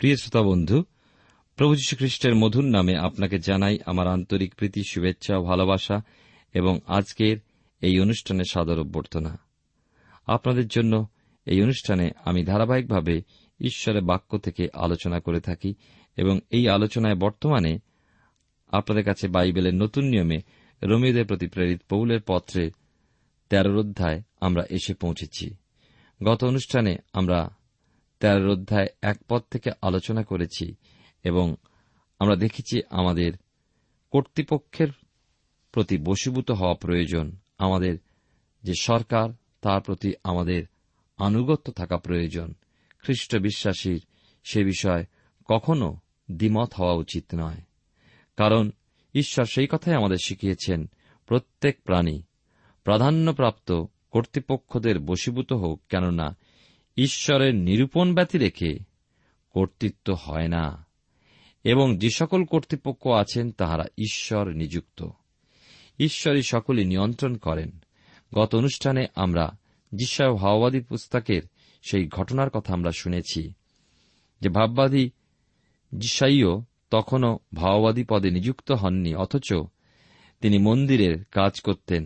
প্রিয় শ্রোতা বন্ধু, প্রভু যীশু খ্রিস্টের মধুর নামে আপনাকে জানাই আমার আন্তরিক প্রীতি, শুভেচ্ছা, ভালোবাসা এবং আজকের এই অনুষ্ঠানে সাদর অভ্যর্থনা। আপনাদের জন্য এই অনুষ্ঠানে আমি ধারাবাহিকভাবে ঈশ্বরের বাক্য থেকে আলোচনা করে থাকি এবং এই আলোচনায় বর্তমানে আপনাদের কাছে বাইবেলের নতুন নিয়মে রোমীয়দের প্রতি প্রেরিত পৌলের পত্রে 13 অধ্যায় আমরা এসে পৌঁছেছি। গত অনুষ্ঠানে আমরা 13 অধ্যায় 1 পদ থেকে আলোচনা করেছি এবং আমরা দেখেছি আমাদের কর্তৃপক্ষের প্রতি বশীভূত হওয়া প্রয়োজন, আমাদের যে সরকার তার প্রতি আমাদের আনুগত্য থাকা প্রয়োজন। খ্রিস্ট বিশ্বাসীর সে বিষয়ে কখনো দ্বিমত হওয়া উচিত নয়, কারণ ঈশ্বর সেই কথাই আমাদের শিখিয়েছেন, প্রত্যেক প্রাণী প্রাধান্যপ্রাপ্ত কর্তৃপক্ষদের বশীভূত হোক, কেননা ঈশ্বরের নিরূপণ ব্যতি রেখে কর্তৃত্ব হয় না, এবং যে সকল কর্তৃপক্ষ আছেন তাহারা ঈশ্বর নিযুক্ত, ঈশ্বরই সকলই নিয়ন্ত্রণ করেন। গত অনুষ্ঠানে আমরা যিশায় ভাববাদী পুস্তকের সেই ঘটনার কথা আমরা শুনেছি যে ভাববাদী যিশাইও তখনও ভাববাদী পদে নিযুক্ত হননি, অথচ তিনি মন্দিরের কাজ করতেন।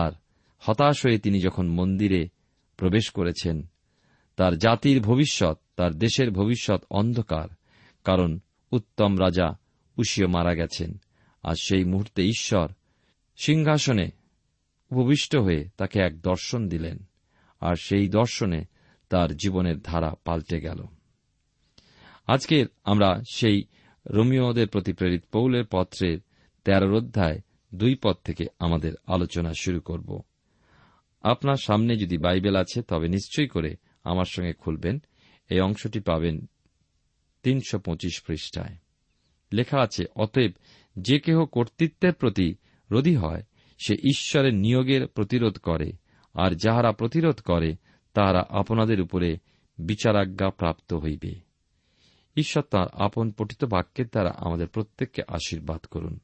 আর হতাশ হয়ে তিনি যখন মন্দিরে প্রবেশ করেছেন, তার জাতির ভবিষ্যৎ, তার দেশের ভবিষ্যৎ অন্ধকার, কারণ উত্তম রাজা উশিয় মারা গেছেন। আর সেই মুহূর্তে ঈশ্বর সিংহাসনে উপবিষ্ট হয়ে তাকে এক দর্শন দিলেন, আর সেই দর্শনে তার জীবনের ধারা পাল্টে গেল। আজকে আমরা সেই রোমীয়দের প্রতি প্রেরিত পৌলের পত্রের 13 অধ্যায় 2 পদ থেকে আমাদের আলোচনা শুরু করব। আপনার সামনে যদি বাইবেল আছে তবে নিশ্চয় করে আমার সঙ্গে খুলবেন। এই অংশটি পাবেন 325 পৃষ্ঠায়। লেখা আছে, অতএব যে কেহ কর্তৃত্বের প্রতি রোধী হয় সে ঈশ্বরের নিয়োগের প্রতিরোধ করে, আর যাহারা প্রতিরোধ করে তাহারা আপনাদের উপরে বিচারাজ্ঞা প্রাপ্ত হইবে। ঈশ্বর তাঁর আপন পঠিত বাক্যের দ্বারা আমাদের প্রত্যেককে আশীর্বাদ করুন।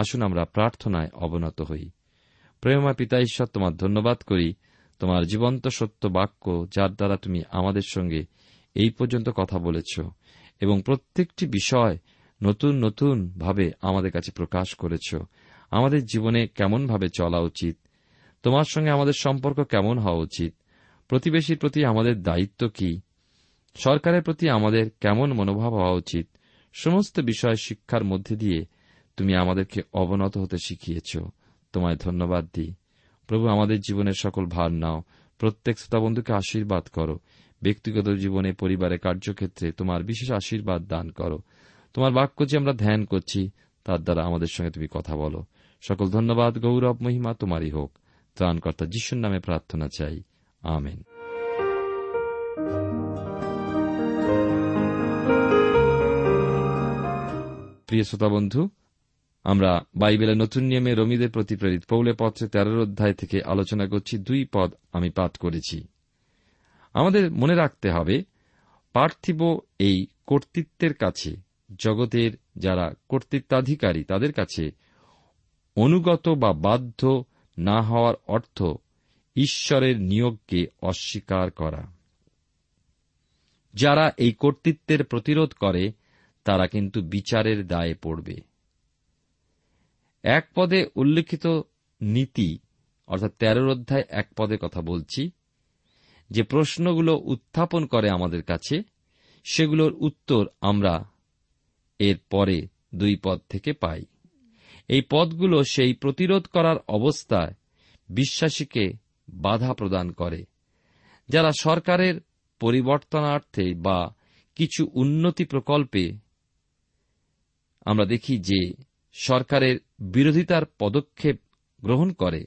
আসুন আমরা প্রার্থনায় অবনত হই। প্রেমময় পিতা ঈশ্বর, তোমার ধন্যবাদ করি তোমার জীবন্ত সত্য বাক্য, যার দ্বারা তুমি আমাদের সঙ্গে এই পর্যন্ত কথা বলেছ এবং প্রত্যেকটি বিষয় নতুন নতুন ভাবে আমাদের কাছে প্রকাশ করেছ। আমাদের জীবনে কেমনভাবে চলা উচিত, তোমার সঙ্গে আমাদের সম্পর্ক কেমন হওয়া উচিত, প্রতিবেশীর প্রতি আমাদের দায়িত্ব কি, সরকারের প্রতি আমাদের কেমন মনোভাব হওয়া উচিত, সমস্ত বিষয় শিক্ষার মধ্যে দিয়ে তুমি আমাদেরকে অবনত হতে শিখিয়েছ। তোমায় ধন্যবাদ দিই। প্রভু, আমাদের জীবনের সকল ভার নাও। প্রত্যেক শ্রোতাবন্ধুকে আশীর্বাদ করো। ব্যক্তিগত জীবনে, পরিবারে, কার্যক্ষেত্রে তোমার বিশেষ আশীর্বাদ দান করো। তোমার বাক্য যে আমরা ধ্যান করছি, তার দ্বারা আমাদের সঙ্গে তুমি কথা বলো। সকল ধন্যবাদ, গৌরব, মহিমা তোমারই হোক। ত্রাণকর্তা যিশুর নামে প্রার্থনা চাই, আমেন। প্রিয় শ্রোতাবন্ধু, আমরা বাইবেলের নতুন নিয়মে রোমীদের প্রতি প্রেরিত পৌলের পত্রে 13 অধ্যায় থেকে আলোচনা করছি। 2 পদ আমি পাঠ করেছি। আমাদের মনে রাখতে হবে, পার্থিব এই কর্তৃত্বের কাছে, জগতের যারা কর্তৃত্বাধিকারী তাদের কাছে অনুগত বা বাধ্য না হওয়ার অর্থ ঈশ্বরের নিয়োগকে অস্বীকার করা। যারা এই কর্তৃত্বের প্রতিরোধ করে তারা কিন্তু বিচারের দায়ে পড়বে। 1 পদে উল্লেখিত নীতি, অর্থাৎ 13 অধ্যায় 1 পদে কথা বলছি, যে প্রশ্নগুলো উত্থাপন করে আমাদের কাছে, সেগুলোর উত্তর আমরা এর পরে 2 পদ থেকে পাই। এই পদগুলো সেই প্রতিরোধ করার অবস্থায় বিশ্বাসীকে বাধা প্রদান করে, যারা সরকারের পরিবর্তনার্থে বা কিছু উন্নতি প্রকল্পে, আমরা দেখি যে সরকারের বিরোধিতার পদক্ষেপ গ্রহণ করে।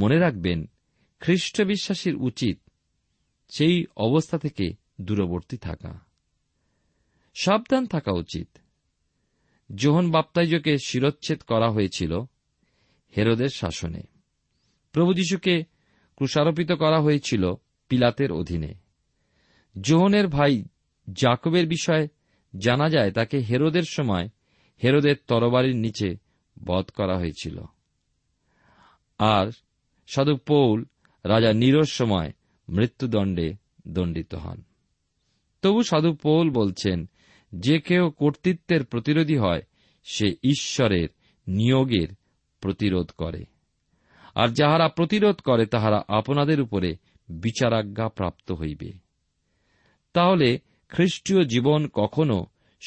মনে রাখবেন, খ্রিস্ট বিশ্বাসীর উচিত সেই অবস্থা থেকে দূরবর্তী থাকা, সাবধান থাকা উচিত। যোহন বাপ্তাইজকে শিরচ্ছেদ করা হয়েছিল হেরোদের শাসনে, প্রভু যীশুকে ক্রুশারোপিত করা হয়েছিল পিলাতের অধীনে। যোহনের ভাই জাকবের বিষয়ে জানা যায় তাকে হেরোদের সময় হেরোদের তরবারির নিচে বধ করা হয়েছিল। আর সাধু পৌল রাজা নিরোর সময় মৃত্যুদণ্ডে দণ্ডিত হন। তবু সাধু পৌল বলছেন, যে কেউ কর্তৃত্বের প্রতিরোধী হয় সে ঈশ্বরের নিয়োগের প্রতিরোধ করে, আর যাহারা প্রতিরোধ করে তাহারা আপনাদের উপরে বিচারাজ্ঞা প্রাপ্ত হইবে। তাহলে খ্রিস্টীয় জীবন কখনো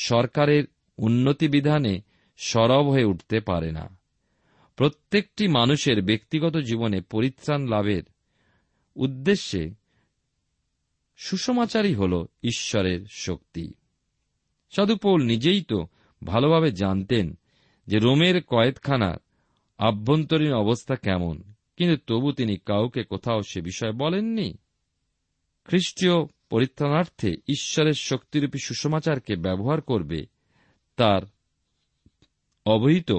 সরকারের উন্নতি বিধানে সরব হয়ে উঠতে পারে না। প্রত্যেকটি মানুষের ব্যক্তিগত জীবনে পরিত্রাণ লাভের উদ্দেশ্যে সুসমাচারই হল ঈশ্বরের শক্তি। সাধু পৌল নিজেই তো ভালোভাবে জানতেন যে রোমের কয়েদখানার আভ্যন্তরীণ অবস্থা কেমন, কিন্তু তবু তিনি কাউকে কোথাও সে বিষয়ে বলেননি। খ্রিস্টীয় পরিত্রাণার্থে ঈশ্বরের শক্তিরূপী সুসমাচারকে ব্যবহার করবে তার অবহিত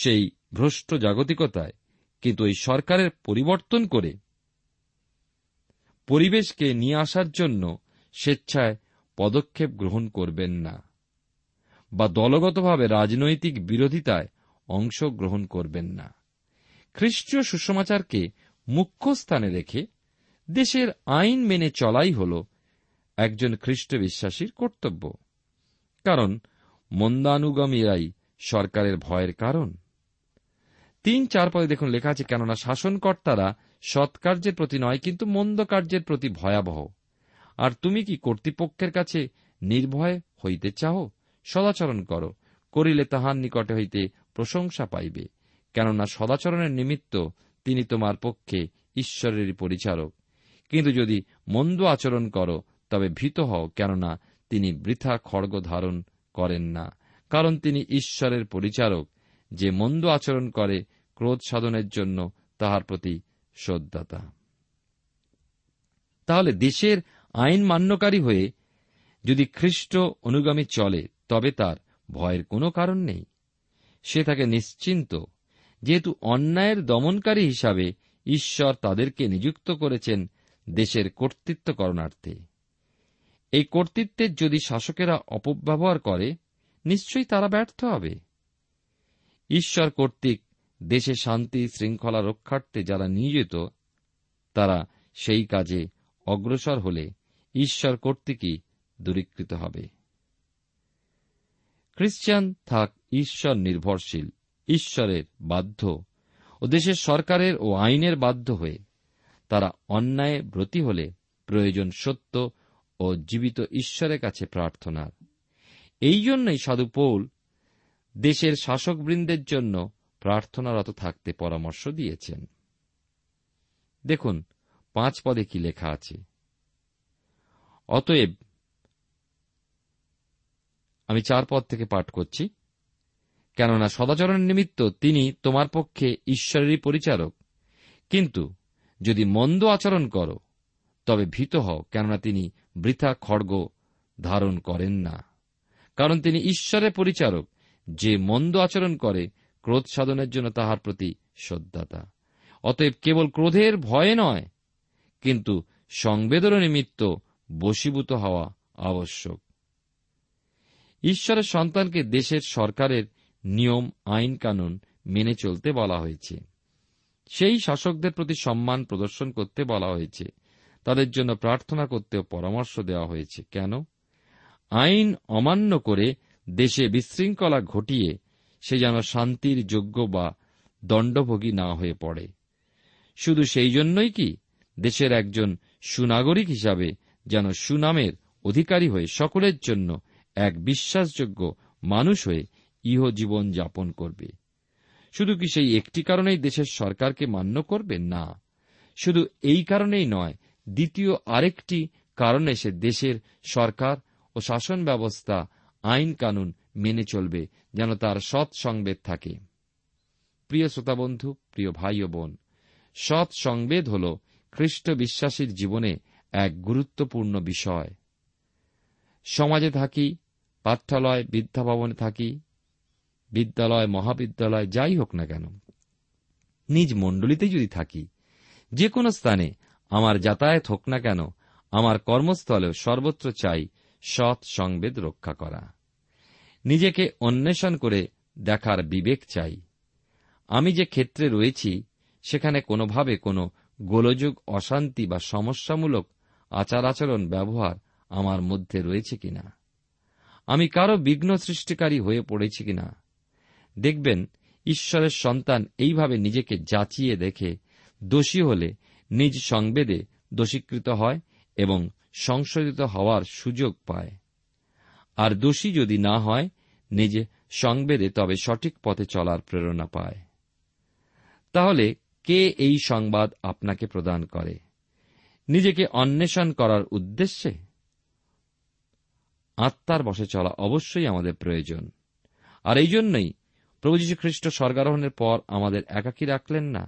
সেই ভ্রষ্ট জাগতিকতায়, কিন্তু এই সরকারের পরিবর্তন করে পরিবেশকে নিয়ে আসার জন্য স্বেচ্ছায় পদক্ষেপ গ্রহণ করবেন না বা দলগতভাবে রাজনৈতিক বিরোধিতায় অংশগ্রহণ করবেন না। খ্রিস্টীয় সুসমাচারকে মুখ্য স্থানে রেখে দেশের আইন মেনে চলাই হল একজন খ্রিস্ট বিশ্বাসীর কর্তব্য, কারণ মন্দানুগামীরাই সরকারের ভয়ের কারণ। 3-4 পদে দেখুন লেখা আছে, কেননা শাসনকর্তারা সৎকার্যের প্রতি নয় কিন্তু মন্দ কার্যের প্রতি ভয়াবহ। আর তুমি কি কর্তৃপক্ষের কাছে নির্ভয় হইতে চাও? সদাচরণ করো, করিলে তাহার নিকটে হইতে প্রশংসা পাইবে, কেননা সদাচরণের নিমিত্ত তিনি তোমার পক্ষে ঈশ্বরেরই পরিচারক। কিন্তু যদি মন্দ আচরণ করো তবে ভীত হও, কেননা তিনি বৃথা খড়গ ধারণ করেন না, কারণ তিনি ঈশ্বরের পরিচারক, যে মন্দ আচরণ করে ক্রোধ সাধনের জন্য তাহার প্রতি শ্রদ্ধাতা। তাহলে দেশের আইন মান্যকারী হয়ে যদি খ্রিস্ট অনুগামী চলে তবে তার ভয়ের কোনো কারণ নেই, সে থাকে নিশ্চিন্ত, যেহেতু অন্যায়ের দমনকারী হিসাবে ঈশ্বর তাদেরকে নিযুক্ত করেছেন দেশের কর্তৃত্ব করণার্থে। এই কর্তৃত্বের যদি শাসকেরা অপব্যবহার করে, নিশ্চয়ই তারা ব্যর্থ হবে। ঈশ্বর কর্তৃক দেশে শান্তি শৃঙ্খলা রক্ষার্থে যারা নিয়োজিত, তারা সেই কাজে অগ্রসর হলে ঈশ্বর কর্তৃকই দূরীকৃত হবে। খ্রিস্টান থাক ঈশ্বর নির্ভরশীল, ঈশ্বরের বাধ্য ও দেশের সরকারের ও আইনের বাধ্য হয়ে। তারা অন্যায় ব্রতী হলে প্রয়োজন সত্য ও জীবিত ঈশ্বরের কাছে প্রার্থনার। এই জন্যই সাধু পৌল দেশের শাসকবৃন্দের জন্য প্রার্থনারত থাকতে পরামর্শ দিয়েছেন। দেখুন 5 পদে কি লেখা আছে, অতএব আমি 4 পদ থেকে পাঠ করছি, কেননা সদাচরণ নিমিত্ত তিনি তোমার পক্ষে ঈশ্বরেরই পরিচারক, কিন্তু যদি মন্দ আচরণ করো তবে ভীত হও, কেননা তিনি বৃথা খড়গ ধারণ করেন না, কারণ তিনি ঈশ্বরের পরিচারক, যে মন্দ আচরণ করে ক্রোধ সাধনের জন্য তাহার প্রতি শ্রদ্ধাতা। অতএব কেবল ক্রোধের ভয়ে নয়, কিন্তু সংবেদন নিমিত্ত বশীভূত হওয়া আবশ্যক। ঈশ্বরের সন্তানকে দেশের সরকারের নিয়ম আইন কানুন মেনে চলতে বলা হয়েছে, সেই শাসকদের প্রতি সম্মান প্রদর্শন করতে বলা হয়েছে, তাদের জন্য প্রার্থনা করতেও পরামর্শ দেওয়া হয়েছে। কেন? আইন অমান্য করে দেশে বিশৃঙ্খলা ঘটিয়ে সে যেন শান্তির যোগ্য বা দণ্ডভোগী না হয়ে পড়ে। শুধু সেই জন্যই কি দেশের একজন সুনাগরিক হিসাবে যেন সুনামের অধিকারী হয়ে সকলের জন্য এক বিশ্বাসযোগ্য মানুষ হয়ে ইহ জীবন যাপন করবে? শুধু কি সেই একটি কারণেই দেশের সরকারকে মান্য করবে? না, শুধু এই কারণেই নয়, দ্বিতীয় আরেকটি কারণে সে দেশের সরকার ও শাসন ব্যবস্থা আইন কানুন মেনে চলবে যেন তার সৎ সংবেদ থাকে। প্রিয় শ্রোতাবন্ধু, প্রিয় ভাই ও বোন, সৎ সংবেদ হল খ্রিস্ট বিশ্বাসীর জীবনে এক গুরুত্বপূর্ণ বিষয়। সমাজে থাকি, পাঠ্যালয় বিদ্যাভবনে থাকি, বিদ্যালয় মহাবিদ্যালয় যাই হোক না কেন, নিজ মণ্ডলীতে যদি থাকি, যে কোনো স্থানে আমার যাতায়াত হোক না কেন, আমার কর্মস্থলেও সর্বত্র চাই সৎ সংবেদ রক্ষা করা। নিজেকে অন্বেষণ করে দেখার বিবেক চাই। আমি যে ক্ষেত্রে রয়েছি সেখানে কোনোভাবে কোনো গোলযোগ অশান্তি বা সমস্যামূলক আচার আচরণ ব্যবহার আমার মধ্যে রয়েছে কিনা, আমি কারো বিঘ্ন সৃষ্টিকারী হয়ে পড়েছি কিনা। দেখবেন ঈশ্বরের সন্তান এইভাবে নিজেকে যাচিয়ে দেখে দোষী হলে নিজ সংবেদে দোষীকৃত হয় এবং সংশোধিত হওয়ার সুযোগ পায়। আর দোষী যদি না হয় নিজ সংবেদে, তবে সঠিক পথে চলার প্রেরণা পায়। তাহলে কে এই সংবাদ আপনাকে প্রদান করে? নিজেকে অন্বেষণ করার উদ্দেশ্যে আত্মার বশে চলা অবশ্যই আমাদের প্রয়োজন। আর এই জন্যই প্রভু যীশু খ্রিস্ট স্বর্গারোহণের পর আমাদের একাকী রাখলেন না,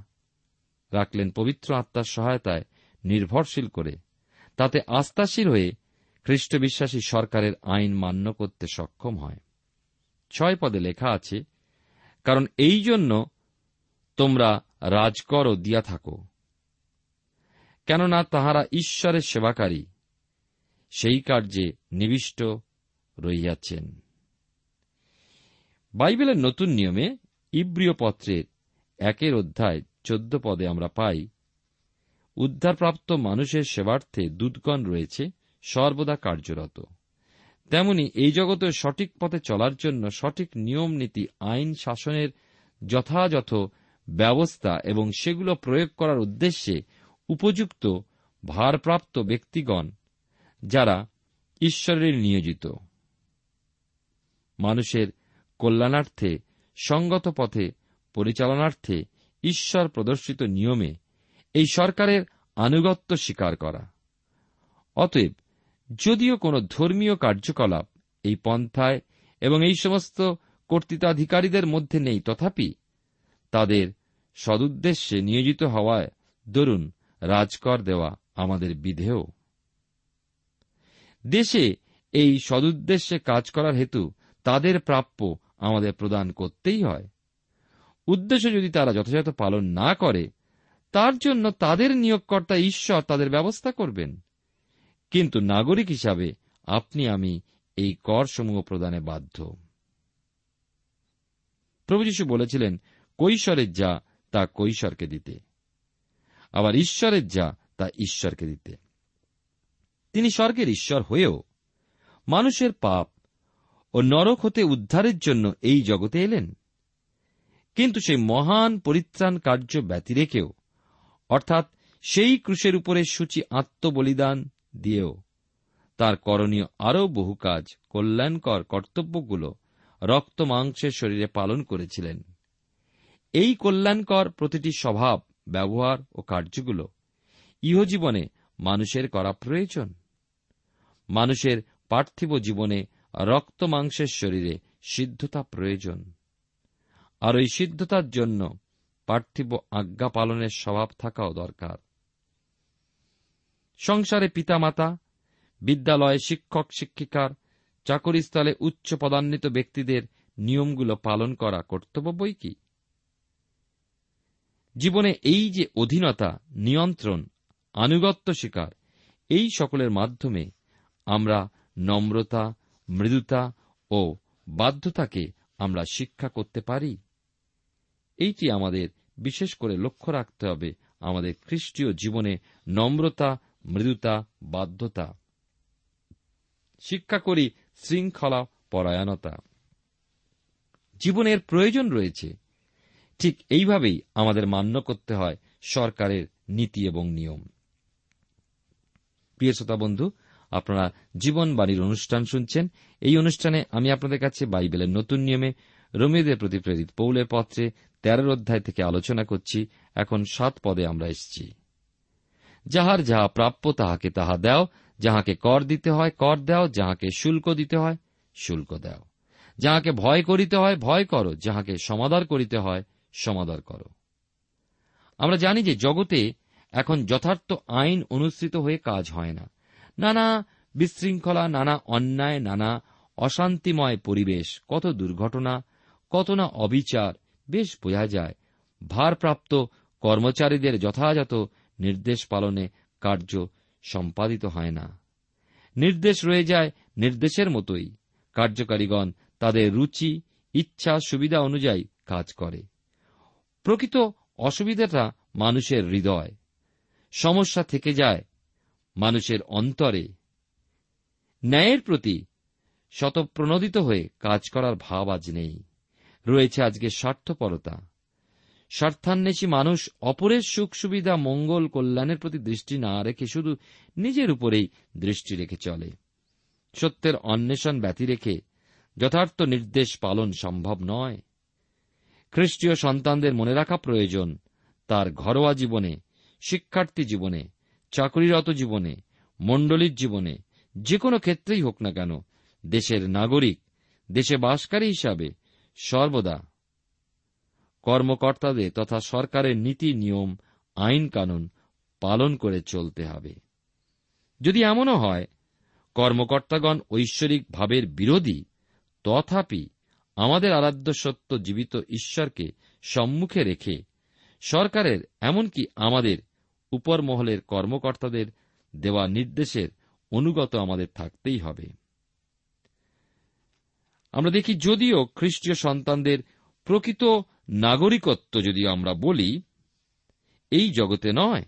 রাখলেন পবিত্র আত্মার সহায়তায় নির্ভরশীল করে, তাতে আস্থাশীল হয়ে খ্রিস্ট বিশ্বাসী সরকারের আইন মান্য করতে সক্ষম হয়। 6 পদে লেখা আছে, কারণ এই জন্য তোমরা রাজকরও দিয়া থাকো, কেননা তাহারা ঈশ্বরের সেবাকারী, সেই কার্যে নিবিষ্ট রইয়াছেন। বাইবেলের নতুন নিয়মে ইব্রিয় পত্রের 1 অধ্যায় 14 পদে আমরা পাই, উদ্ধারপ্রাপ্ত মানুষের সেবার্থে দূতগণ রয়েছে সর্বদা কার্যরত। তেমনি এই জগতে সঠিক পথে চলার জন্য সঠিক নিয়ম নীতি আইন শাসনের যথাযথ ব্যবস্থা এবং সেগুলো প্রয়োগ করার উদ্দেশ্যে উপযুক্ত ভারপ্রাপ্ত ব্যক্তিগণ, যারা ঈশ্বরের নিয়োজিত, মানুষের কল্যাণার্থে সঙ্গত পথে পরিচালনার্থে ঈশ্বর প্রদর্শিত নিয়মে এই সরকারের আনুগত্য স্বীকার করা। অতএব যদিও কোন ধর্মীয় কার্যকলাপ এই পন্থায় এবং এই সমস্ত কর্তৃত্বাধিকারীদের মধ্যে নেই, তথাপি তাদের সদুদ্দেশ্যে নিয়োজিত হওয়ায় দরুন রাজকর দেওয়া আমাদের বিধেয়। দেশে এই সদুদ্দেশ্যে কাজ করার হেতু তাদের প্রাপ্য আমাদের প্রদান করতেই হয়। উদ্দেশ্য যদি তারা যথাযথ পালন না করে, তার জন্য তাদের নিয়োগকর্তা ঈশ্বর তাদের ব্যবস্থা করবেন। কিন্তু নাগরিক হিসাবে আপনি আমি এই করসমূহ প্রদানে বাধ্য। প্রভু যীশু বলেছিলেন, কৈশরের যা তা কৈশরকে দিতে, আবার ঈশ্বরের যা তা ঈশ্বরকে দিতে। তিনি স্বর্গের ঈশ্বর হয়েও মানুষের পাপ ও নরক হতে উদ্ধারের জন্য এই জগতে এলেন। কিন্তু সেই মহান পরিত্রাণ কার্য ব্যতি রেখেও, অর্থাৎ সেই ক্রুশের উপরে সূচি আত্মবলিদান দিয়েও, তার করণীয় আরও বহু কাজ, কল্যাণকর কর্তব্যগুলো রক্ত মাংসের শরীরে পালন করেছিলেন। এই কল্যাণকর প্রতিটি স্বভাব, ব্যবহার ও কার্যগুলো ইহজীবনে মানুষের করা প্রয়োজন। মানুষের পার্থিব জীবনে রক্ত মাংসের শরীরে সিদ্ধতা প্রয়োজন, আর এই সিদ্ধতার জন্য পার্থিব আজ্ঞা পালনের স্বভাব থাকাও দরকার। সংসারে পিতামাতা, বিদ্যালয়ে শিক্ষক শিক্ষিকার, চাকরিস্থলে উচ্চ পদান্বিত ব্যক্তিদের নিয়মগুলো পালন করা কর্তব্য বই কি। জীবনে এই যে অধীনতা, নিয়ন্ত্রণ, আনুগত্য শিকার, এই সকলের মাধ্যমে আমরা নম্রতা, মৃদুতা ও বাধ্যতাকে আমরা শিক্ষা করতে পারি। এইটি আমাদের বিশেষ করে লক্ষ্য রাখতে হবে, আমাদের খ্রিস্টীয় জীবনে নম্রতা, মৃদুতা, বাধ্যতা, শিক্ষা করি শৃঙ্খলা পরায়ণতা, জীবনের প্রয়োজন রয়েছে। ঠিক এইভাবেই আমাদের মান্য করতে হয় সরকারের নীতি এবং নিয়ম। প্রিয় শ্রোতা বন্ধু, আপনারা জীবনবাণীর অনুষ্ঠান শুনছেন। এই অনুষ্ঠানে আমি আপনাদের কাছে বাইবেলের নতুন নিয়মে রোমীয়দের প্রতি প্রেরিত পৌলের পত্রে 13 অধ্যায় থেকে আলোচনা করছি। এখন 7 পদে আমরা এসেছি। যাহার যাহা প্রাপ্য তাহাকে তাহা দাও, যাহাকে কর দিতে হয় কর দাও, যাহাকে শুল্ক দিতে হয় শুল্ক দাও, যাহাকে ভয় করিতে হয় ভয় করো, যাহাকে সমাদর করিতে হয় সমাদর করো। আমরা জানি যে জগতে এখন যথার্থ আইন অনুসৃত হয়ে কাজ হয় না। নানা বিশৃঙ্খলা, নানা অন্যায়, নানা অশান্তিময় পরিবেশ, কত দুর্ঘটনা, কত না অবিচার, বেশ বোঝা যায়। ভারপ্রাপ্ত কর্মচারীদের যথাযথ নির্দেশ পালনে কার্য সম্পাদিত হয় না। নির্দেশ রয়ে যায় নির্দেশের মতোই, কার্যকারীগণ তাদের রুচি, ইচ্ছা, সুবিধা অনুযায়ী কাজ করে। প্রকৃত অসুবিধাটা মানুষের হৃদয়, সমস্যা থেকে যায় মানুষের অন্তরে। ন্যায়ের প্রতি স্বতঃপ্রণোদিত হয়ে কাজ করার ভাব আজ নেই, রয়েছে আজকে স্বার্থপরতা। স্বার্থান্বেষী মানুষ অপরের সুখ সুবিধা, মঙ্গল, কল্যাণের প্রতি দৃষ্টি না রেখে শুধু নিজের উপরেই দৃষ্টি রেখে চলে। সত্যের অন্বেষণ ব্যতি রেখে যথার্থ নির্দেশ পালন সম্ভব নয়। খ্রিস্টীয় সন্তানদের মনে রাখা প্রয়োজন, তার ঘরোয়া জীবনে, শিক্ষার্থী জীবনে, চাকরিরত জীবনে, মণ্ডলীর জীবনে, যে কোনো ক্ষেত্রেই হোক না কেন, দেশের নাগরিক, দেশে বাসকারী হিসাবে সর্বদা কর্মকর্তাদের তথা সরকারের নীতি, নিয়ম, আইন কানুন পালন করে চলতে হবে। যদি এমনও হয় কর্মকর্তাগণ ঐশ্বরিক ভাবের বিরোধী, তথাপি আমাদের আরাধ্য সত্য জীবিত ঈশ্বরকে সম্মুখে রেখে সরকারের, এমনকি আমাদের উপর মহলের কর্মকর্তাদের দেওয়া নির্দেশের অনুগত আমাদের থাকতেই হবে। আমরা দেখি, যদিও খ্রিস্টীয় সন্তানদের প্রকৃত নাগরিকত্ব যদি আমরা বলি এই জগতে নয়,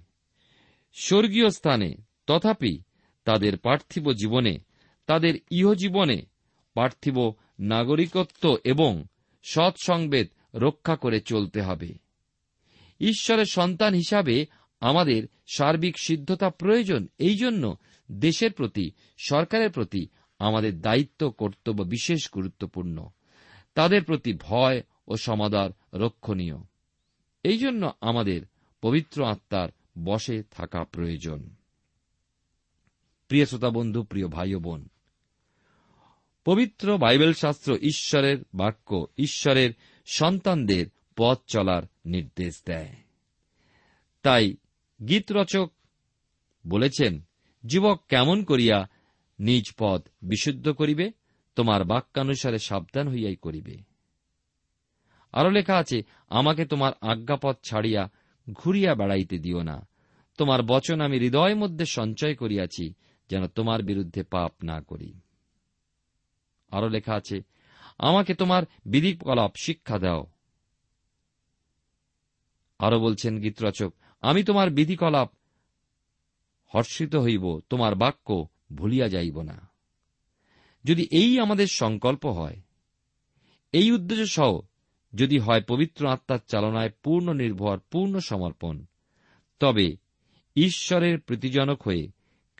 স্বর্গীয় স্থানে, তথাপি তাদের পার্থিব জীবনে, তাদের ইহজীবনে পার্থিব নাগরিকত্ব এবং সৎসংবেদ রক্ষা করে চলতে হবে। ঈশ্বরের সন্তান হিসাবে আমাদের সার্বিক সিদ্ধতা প্রয়োজন। এই জন্য দেশের প্রতি, সরকারের প্রতি আমাদের দায়িত্ব, কর্তব্য বিশেষ গুরুত্বপূর্ণ। তাদের প্রতি ভয় ও সমাদর রক্ষণীয়। এই জন্য আমাদের পবিত্র আত্মার বশে থাকা প্রয়োজন। প্রিয় শ্রোতা বন্ধু, প্রিয় ভাই ও বোন, পবিত্র বাইবেল শাস্ত্র ঈশ্বরের বাক্য ঈশ্বরের সন্তানদের পথ চলার নির্দেশ দেয়। তাই গীতরচক বলেছেন, যুবক কেমন করিয়া নিজ পথ বিশুদ্ধ করিবে, তোমার বাক্যানুসারে সাবধান হইয়াই করিবে। আরও লেখা আছে, আমাকে তোমার আজ্ঞাপথ ছাড়িয়া ঘুরিয়া বেড়াইতে দিও না, তোমার বচন আমি হৃদয়ের মধ্যে সঞ্চয় করিয়াছি, যেন তোমার বিরুদ্ধে পাপ না করি। আরো লেখা আছে, আমাকে তোমার বিধিকলাপ শিক্ষা দাও। আরো বলছেন গীতরচক, আমি তোমার বিধিকলাপ হর্ষিত হইব, তোমার বাক্য ভুলিয়া যাইব না। যদি এই আমাদের সংকল্প হয়, এই উদ্দেশ্য সহ যদি হয় পবিত্র আত্মার চালনায় পূর্ণ নির্ভর, পূর্ণ সমর্পণ, তবে ঈশ্বরের প্রীতিজনক হয়ে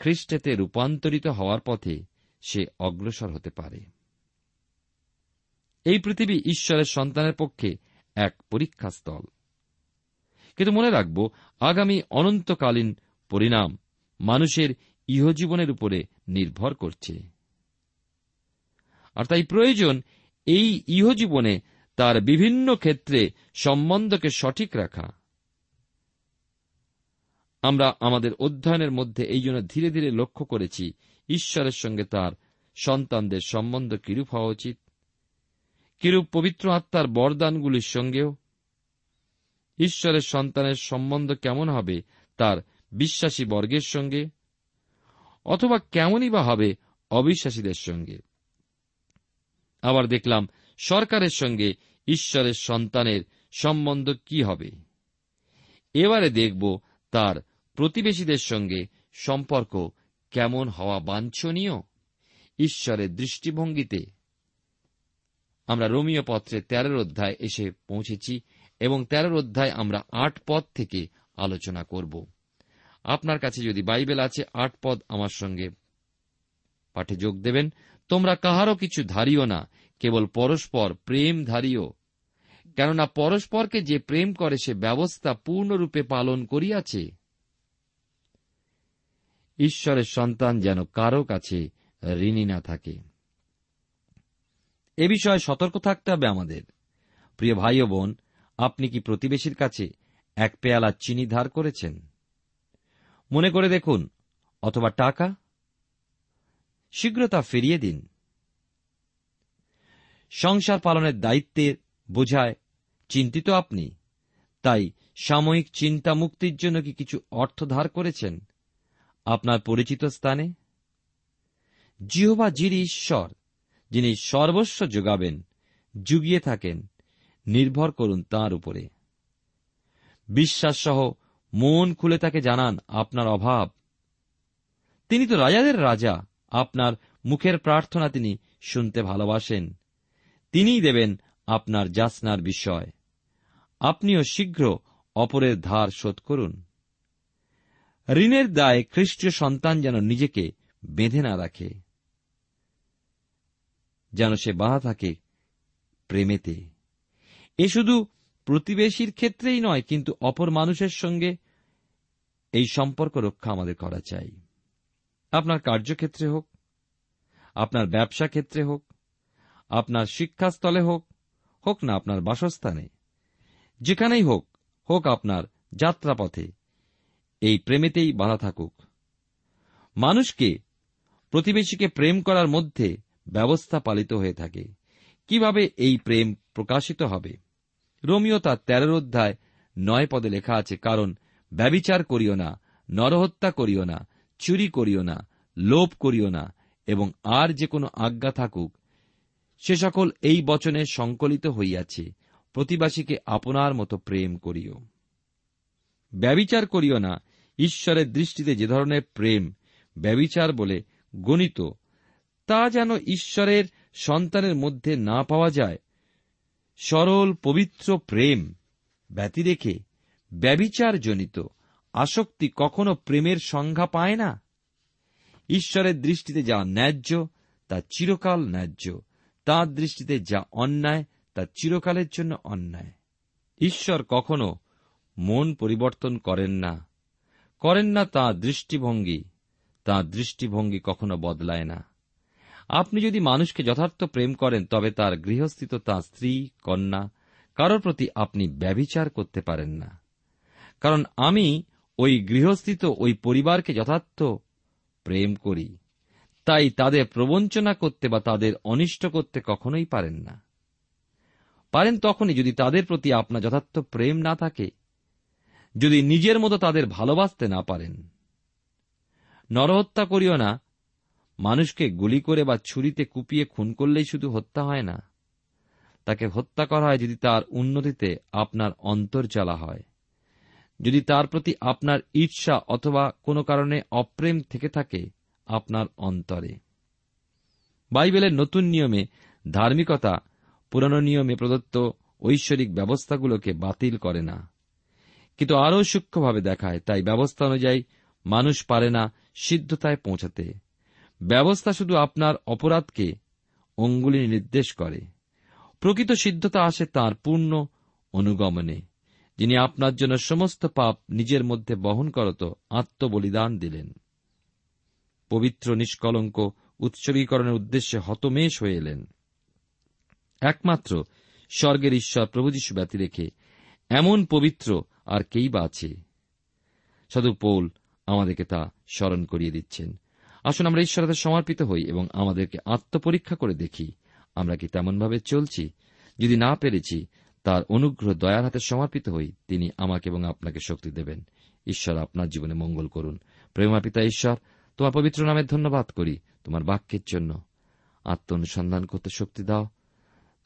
খ্রিস্টেতে রূপান্তরিত হওয়ার পথে সে অগ্রসর হতে পারে। এই পৃথিবী ঈশ্বরের সন্তানের পক্ষে এক পরীক্ষাস্থল। কিন্তু মনে রাখব, আগামী অনন্তকালীন পরিণাম মানুষের ইহজীবনের উপরে নির্ভর করছে। আর তাই প্রয়োজন এই ইহজীবনে তার বিভিন্ন ক্ষেত্রে সম্বন্ধকে সঠিক রাখা। আমরা আমাদের অধ্যয়নের মধ্যে এই জন্য ধীরে ধীরে লক্ষ্য করেছি ঈশ্বরের সঙ্গে তার সন্তানদের সম্বন্ধ কিরূপ হওয়া উচিত, কিরূপ পবিত্র আত্মার বরদানগুলির সঙ্গেও। ঈশ্বরের সন্তানের সম্বন্ধ কেমন হবে তার বিশ্বাসী বর্গের সঙ্গে, অথবা কেমনই বা হবে অবিশ্বাসীদের সঙ্গে। আবার দেখলাম সরকারের সঙ্গে ঈশ্বরের সন্তানের সম্বন্ধ কি হবে। এবারে দেখব তার প্রতিবেশীদের সঙ্গে সম্পর্ক কেমন হওয়া বাঞ্ছনীয় ঈশ্বরের দৃষ্টিভঙ্গিতে। আমরা রোমীয় পত্রে ১৩ অধ্যায় এসে পৌঁছেছি এবং ১৩ অধ্যায় আমরা ৮ পদ থেকে আলোচনা করব। আপনার কাছে যদি বাইবেল আছে, ৮ পদ আমার সঙ্গে পাঠে যোগ দেবেন। তোমরা কাহারও কিছু ধারিও না, কেবল পরস্পর প্রেম ধারিও, কেননা পরস্পরকে যে প্রেম করে সে ব্যবস্থা পূর্ণরূপে পালন করিয়াছে। ঈশ্বরের সন্তান যেন কারো কাছে ঋণী না থাকে, এ বিষয়ে সতর্ক থাকতে হবে আমাদের। প্রিয় ভাই ও বোন, আপনি কি প্রতিবেশীর কাছে এক পেয়ালা চিনি ধার করেছেন? মনে করে দেখুন, অথবা টাকা, শীঘ্র তা ফিরিয়ে দিন। সংসার পালনের দায়িত্বের বোঝায় চিন্তিত আপনি, তাই সাময়িক চিন্তা মুক্তির জন্য কি কিছু অর্থ ধার করেছেন আপনার পরিচিত স্থানে? জিহোবা যিনি ঈশ্বর, যিনি সর্বস্ব যোগাবেন, যুগিয়ে থাকেন, নির্ভর করুন তাঁর উপরে। বিশ্বাস সহ মন খুলে তাকে জানান আপনার অভাব। তিনি তো রাজাদের রাজা, আপনার মুখের প্রার্থনা তিনি শুনতে ভালোবাসেন। তিনিই দেবেন আপনার যাচনার বিষয়। আপনিও শীঘ্র অপরের ধার শোধ করুন। ঋণের দায়ে খ্রিস্টীয় সন্তান যেন নিজেকে বেঁধে না রাখে, যেন সে বাঁধা থাকে প্রেমেতে। এ শুধু প্রতিবেশীর ক্ষেত্রেই নয়, কিন্তু অপর মানুষের সঙ্গে এই সম্পর্ক রক্ষা আমাদের করা চাই। আপনার কার্যক্ষেত্রে হোক, আপনার ব্যবসা ক্ষেত্রে হোক, আপনার শিক্ষাস্থলে হোক, হোক না আপনার বাসস্থানে, যেখানেই হোক, হোক আপনার যাত্রাপথে, এই প্রেমেতেই বাঁধা থাকুক। মানুষকে, প্রতিবেশীকে প্রেম করার মধ্যে ব্যবস্থা পালিত হয়ে থাকে। কিভাবে এই প্রেম প্রকাশিত হবে? রোমীয় তার ১৩ অধ্যায় ৯ পদে লেখা আছে, কারণ ব্যভিচার করিও না, নরহত্যা করিও না, চুরি করিও না, লোভ করিও না, এবং আর যে কোনো আজ্ঞা থাকুক, সে সকল এই বচনে সংকলিত হইয়াছে, প্রতিবাসীকে আপনার মতো প্রেম করিও। ব্যভিচার করিও না ঈশ্বরের দৃষ্টিতে যে ধরনের প্রেম ব্যভিচার বলে গণিত, তা যেন ঈশ্বরের সন্তানের মধ্যে না পাওয়া যায়। সরল পবিত্র প্রেম ব্যতি রেখে ব্যভিচারজনিত আসক্তি কখনো প্রেমের সংজ্ঞা পায় না। ঈশ্বরের দৃষ্টিতে যা ন্যায্য তা চিরকাল ন্যায্য, তাঁর দৃষ্টিতে যা অন্যায় তা চিরকালের জন্য অন্যায়। ঈশ্বর কখনো মন পরিবর্তন করেন না, করেন না তাঁর দৃষ্টিভঙ্গি, তাঁর দৃষ্টিভঙ্গি কখনো বদলায় না। আপনি যদি মানুষকে যথার্থ প্রেম করেন, তবে তার গৃহস্থিত, তাঁর স্ত্রী, কন্যা, কারোর প্রতি আপনি ব্যভিচার করতে পারেন না। কারণ আমি ওই গৃহস্থিত, ওই পরিবারকে যথার্থ প্রেম করি, তাই তাদের প্রবঞ্চনা করতে বা তাদের অনিষ্ট করতে কখনোই পারেন না। পারেন তখনই যদি তাদের প্রতি আপনার যথার্থ প্রেম না থাকে, যদি নিজের মতো তাদের ভালোবাসতে না পারেন। নরহত্যা করিও না। মানুষকে গুলি করে বা ছুরিতে কুপিয়ে খুন করলেই শুধু হত্যা হয় না, তাকে হত্যা করা হয় যদি তার উন্নতিতে আপনার অন্তর জ্বালা হয়। যদি তার প্রতি আপনার ঈর্ষা অথবা কোনো কারণে অপ্রেম থেকে থাকে আপনার অন্তরে। বাইবেলের নতুন নিয়মে ধার্মিকতা পুরানো নিয়মে প্রদত্ত ঐশ্বরিক ব্যবস্থাগুলোকে বাতিল করে না, কিন্তু আরও সূক্ষ্মভাবে দেখায়। তাই ব্যবস্থা অনুযায়ী মানুষ পারে না সিদ্ধতায় পৌঁছাতে। ব্যবস্থা শুধু আপনার অপরাধকে অঙ্গুলি নির্দেশ করে। প্রকৃত সিদ্ধতা আসে তাঁর পূর্ণ অনুগমনে, যিনি আপনার জন্য সমস্ত পাপ নিজের মধ্যে বহন করত আত্মবলিদান দিলেন। পবিত্র নিষ্কলঙ্ক উৎসর্গীকরণের উদ্দেশ্যে হতমেষ হয়ে এলেন। একমাত্র স্বর্গের ঈশ্বর প্রভু যীশু ব্যতী রেখে এমন পবিত্র আর কেই বা আছে? সাধু পৌল আমাদেরকে তা স্মরণ করিয়ে দিচ্ছেন। আসুন আমরা ঈশ্বরকে সমর্পিত হই এবং আমাদেরকে আত্মপরীক্ষা করে দেখি আমরা কি তেমনভাবে চলছি। যদি না পেরেছি, তার অনুগ্রহ দয়ার হাতে সমর্পিত হই। তিনি আমাকে এবং আপনাকে শক্তি দেবেন। ঈশ্বর আপনার জীবনে মঙ্গল করুন। প্রেমা পিতা ঈশ্বর, তোমার পবিত্র নামে ধন্যবাদ করি তোমার বাক্যের জন্য। আত্ম অনুসন্ধান করতে শক্তি দাও।